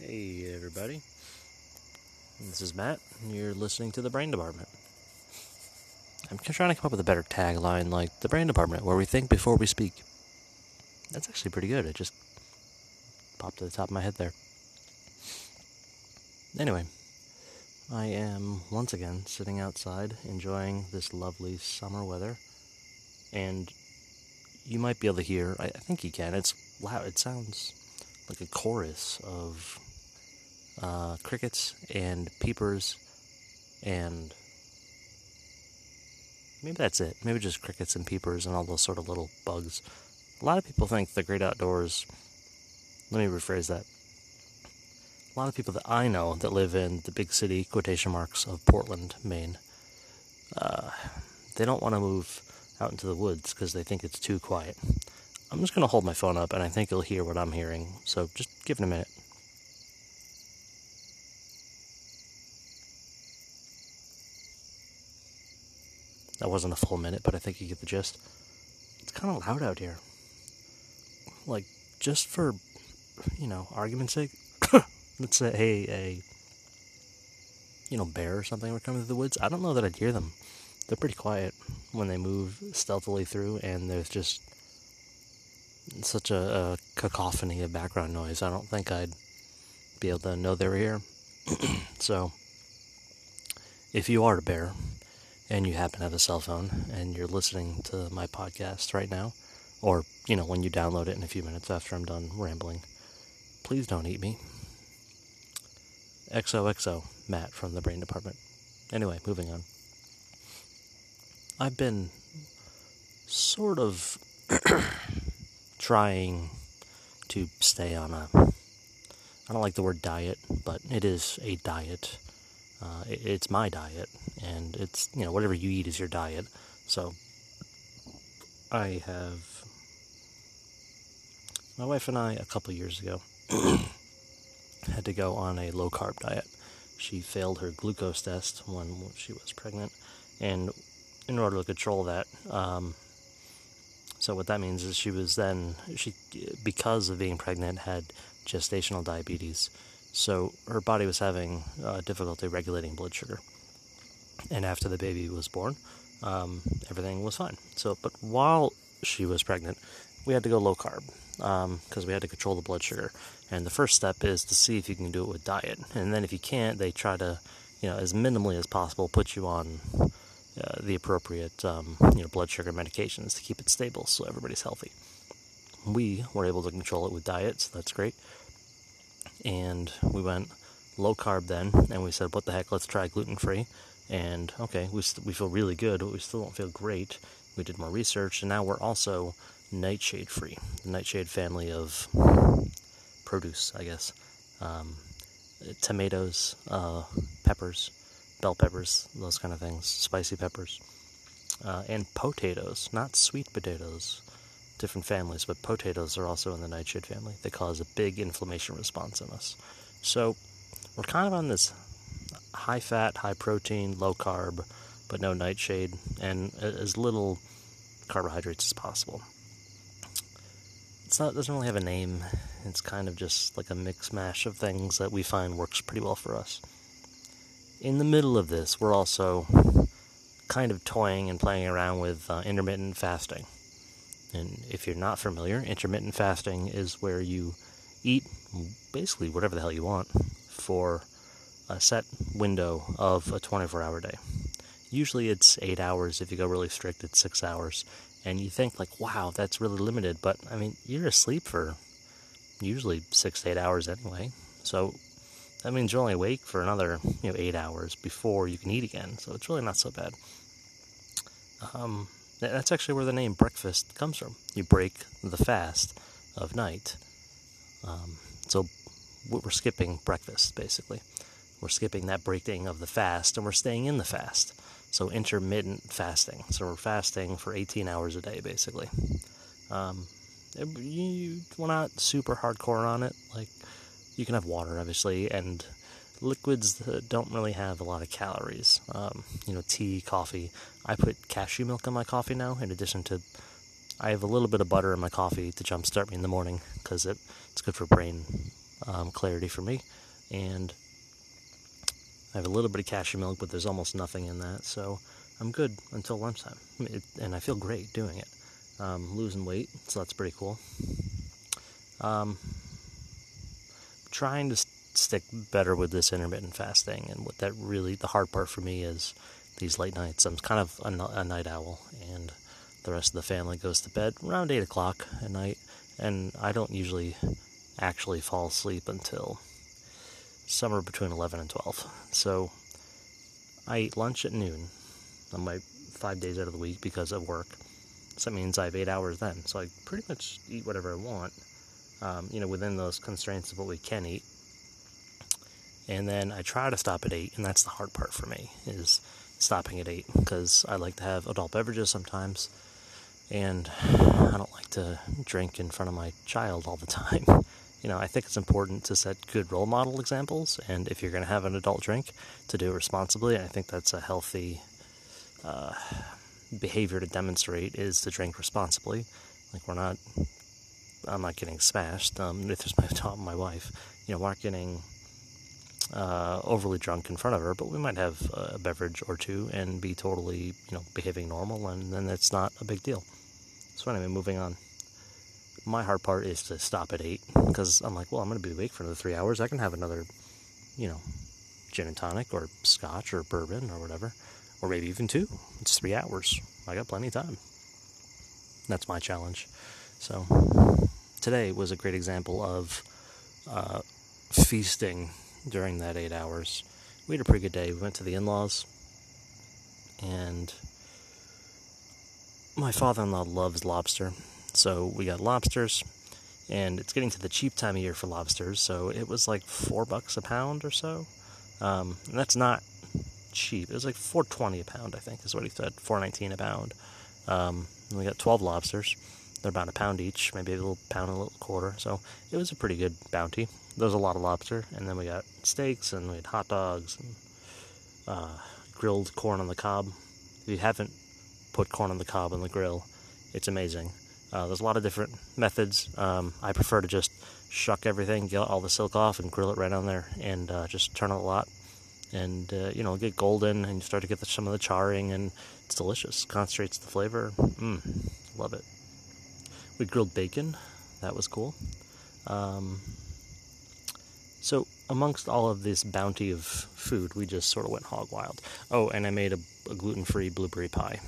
Hey everybody, this is Matt, and you're listening to The Brain Department. I'm trying to come up with a better tagline like The Brain Department, where we think before we speak. That's actually pretty good, it just popped to the top of my head there. Anyway, I am once again sitting outside enjoying this lovely summer weather, and you might be able to hear, I think you can, it's loud, it sounds like a chorus of crickets and peepers and maybe that's it. Maybe just crickets and peepers and all those sort of little bugs. A lot of people think the great outdoors, let me rephrase that. A lot of people that I know that live in the big city, quotation marks, of Portland, Maine, they don't want to move out into the woods because they think it's too quiet. I'm just going to hold my phone up, and I think you'll hear what I'm hearing, so just give it a minute. That wasn't a full minute, but I think you get the gist. It's kind of loud out here. Like, just for, you know, argument's sake, let's say a bear or something were coming through the woods. I don't know that I'd hear them. They're pretty quiet when they move stealthily through, and there's just such a cacophony of background noise. I don't think I'd be able to know they were here. So, if you are a bear, and you happen to have a cell phone, and you're listening to my podcast right now, or, you know, when you download it in a few minutes after I'm done rambling, please don't eat me. XOXO, Matt from The Brain Department. Anyway, moving on. I've been sort of trying to stay on a, I don't like the word diet, but it is a diet. It's my diet, and it's, you know, whatever you eat is your diet. So, I have, my wife and I, a couple years ago, had to go on a low-carb diet. She failed her glucose test when she was pregnant, and in order to control that, so what that means is she because of being pregnant, had gestational diabetes. So her body was having difficulty regulating blood sugar. And after the baby was born, everything was fine. So, but while she was pregnant, we had to go low carb because we had to control the blood sugar. And the first step is to see if you can do it with diet. And then if you can't, they try to, you know, as minimally as possible, put you on the appropriate blood sugar medications to keep it stable so everybody's healthy. We were able to control it with diet, so that's great. And we went low carb then, and we said, what the heck, let's try gluten-free. And okay, we feel really good, but we still don't feel great. We did more research, and now we're also nightshade-free. The nightshade family of produce, I guess. Tomatoes, peppers, bell peppers, those kind of things, spicy peppers, and potatoes, not sweet potatoes, different families, but potatoes are also in the nightshade family. They cause a big inflammation response in us. So we're kind of on this high-fat, high-protein, low-carb, but no nightshade, and as little carbohydrates as possible. It doesn't really have a name. It's kind of just like a mix-mash of things that we find works pretty well for us. In the middle of this, we're also kind of toying and playing around with intermittent fasting. And if you're not familiar, intermittent fasting is where you eat basically whatever the hell you want for a set window of a 24-hour day. Usually it's 8 hours. If you go really strict, it's 6 hours. And you think, like, wow, that's really limited. But, I mean, you're asleep for usually 6 to 8 hours anyway. So that means you're only awake for another, 8 hours before you can eat again. So it's really not so bad. That's actually where the name breakfast comes from. You break the fast of night. So we're skipping breakfast, basically. We're skipping that breaking of the fast, and we're staying in the fast. So intermittent fasting. So we're fasting for 18 hours a day, basically. We're not super hardcore on it. Like, you can have water, obviously, and liquids that don't really have a lot of calories. Tea, coffee. I put cashew milk in my coffee now, in addition to, I have a little bit of butter in my coffee to jumpstart me in the morning, because it's good for brain clarity for me. And I have a little bit of cashew milk, but there's almost nothing in that, so I'm good until lunchtime. And I feel great doing it. Losing weight, so that's pretty cool. Trying to stick better with this intermittent fasting, and what that really, the hard part for me is these late nights. I'm kind of a night owl, and the rest of the family goes to bed around 8 o'clock at night, and I don't usually actually fall asleep until somewhere between 11 and 12. So I eat lunch at noon on my 5 days out of the week because of work. So that means I have 8 hours then. So I pretty much eat whatever I want, within those constraints of what we can eat. And then I try to stop at 8, and that's the hard part for me, is stopping at 8, because I like to have adult beverages sometimes, and I don't like to drink in front of my child all the time. I think it's important to set good role model examples, and if you're going to have an adult drink, to do it responsibly. And I think that's a healthy behavior to demonstrate, is to drink responsibly. Like, I'm not getting smashed. If there's my wife, we're not getting overly drunk in front of her, but we might have a beverage or two and be totally, behaving normal, and then that's not a big deal. So anyway, moving on. My hard part is to stop at 8, because I'm like, well, I'm going to be awake for another 3 hours. I can have another, gin and tonic or scotch or bourbon or whatever, or maybe even 2. It's 3 hours. I got plenty of time. That's my challenge. So today was a great example of feasting during that 8 hours. We had a pretty good day. We went to the in-laws, and my father-in-law loves lobster, so we got lobsters, and it's getting to the cheap time of year for lobsters, so it was like $4 a pound or so, and that's not cheap. It was like $4.20 a pound, I think is what he said, $4.19 a pound, and we got 12 lobsters. They're about a pound each, maybe a little pound and a little quarter, so it was a pretty good bounty. There was a lot of lobster, and then we got steaks, and we had hot dogs, and grilled corn on the cob. If you haven't put corn on the cob on the grill, it's amazing. There's a lot of different methods. I prefer to just shuck everything, get all the silk off, and grill it right on there, and just turn it a lot, and get golden, and you start to get some of the charring, and it's delicious. Concentrates the flavor. Love it. We grilled bacon. That was cool. So amongst all of this bounty of food, we just sort of went hog wild. Oh, and I made a gluten-free blueberry pie.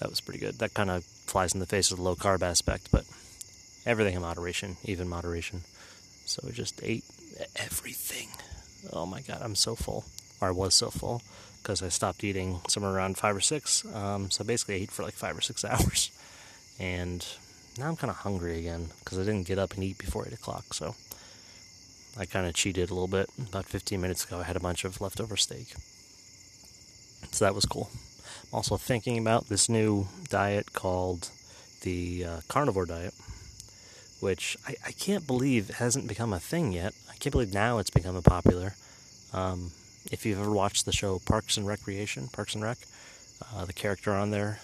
That was pretty good. That kind of flies in the face of the low-carb aspect, but everything in moderation, even moderation. So we just ate everything. Oh, my God, I'm so full. Or I was so full, because I stopped eating somewhere around 5 or 6. So basically I ate for like 5 or 6 hours. And now I'm kind of hungry again, because I didn't get up and eat before 8 o'clock, so I kind of cheated a little bit. About 15 minutes ago, I had a bunch of leftover steak. So that was cool. I'm also thinking about this new diet called the carnivore diet, which I can't believe hasn't become a thing yet. I can't believe now it's become popular. If you've ever watched the show Parks and Recreation, Parks and Rec, the character on there,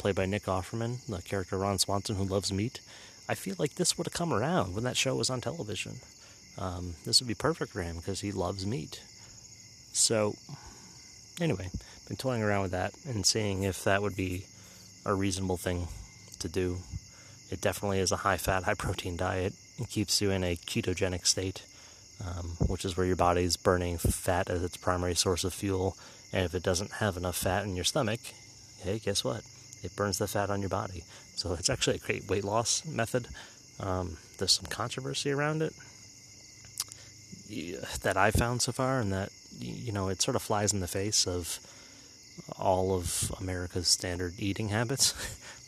played by Nick Offerman, the character Ron Swanson, who loves meat. I feel like this would have come around when that show was on television. This would be perfect for him, because he loves meat. So, anyway, been toying around with that and seeing if that would be a reasonable thing to do. It definitely is a high-fat, high-protein diet. It keeps you in a ketogenic state, which is where your body's burning fat as its primary source of fuel. And if it doesn't have enough fat in your stomach, hey, guess what? It burns the fat on your body. So it's actually a great weight loss method. There's some controversy around it that I've found so far, and that, it sort of flies in the face of all of America's standard eating habits.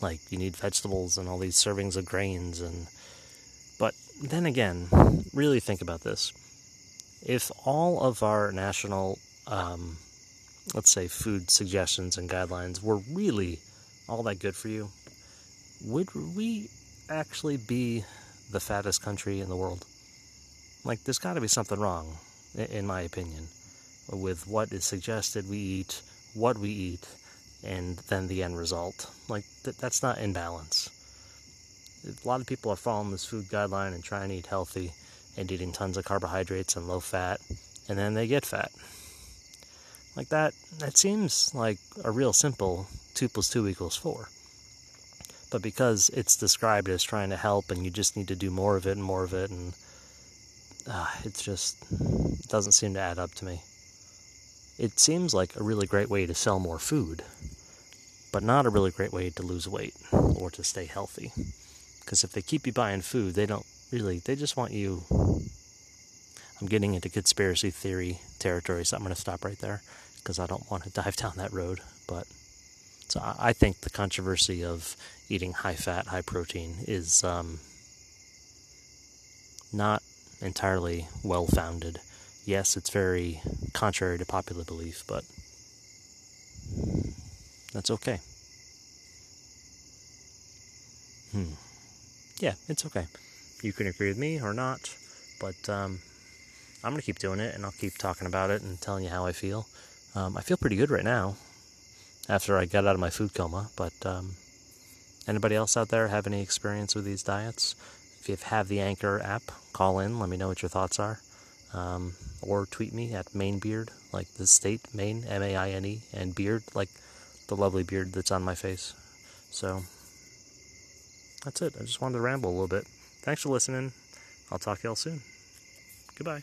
Like, you need vegetables and all these servings of grains. But then again, really think about this. If all of our national let's say food suggestions and guidelines were really all that good for you, would we actually be the fattest country in the world? Like, there's got to be something wrong, in my opinion, with what is suggested we eat, what we eat, and then the end result. Like, that's not in balance. A lot of people are following this food guideline and trying to eat healthy, and eating tons of carbohydrates and low fat, and then they get fat. Like that seems like a real simple 2 + 2 = 4. But because it's described as trying to help and you just need to do more of it and more of it, and it's just, it doesn't seem to add up to me. It seems like a really great way to sell more food, but not a really great way to lose weight or to stay healthy. Because if they keep you buying food, they just want you. I'm getting into conspiracy theory territory, so I'm going to stop right there because I don't want to dive down that road. But so I think the controversy of eating high fat, high protein is not entirely well founded. Yes, it's very contrary to popular belief, but that's okay. Yeah, it's okay. You can agree with me or not, but I'm going to keep doing it, and I'll keep talking about it and telling you how I feel. I feel pretty good right now after I got out of my food coma, but anybody else out there have any experience with these diets? If you have the Anchor app, call in, let me know what your thoughts are, or tweet me at mainbeard, like the state, Maine, M-A-I-N-E, and beard, like the lovely beard that's on my face. So that's it. I just wanted to ramble a little bit. Thanks for listening. I'll talk to y'all soon. Goodbye.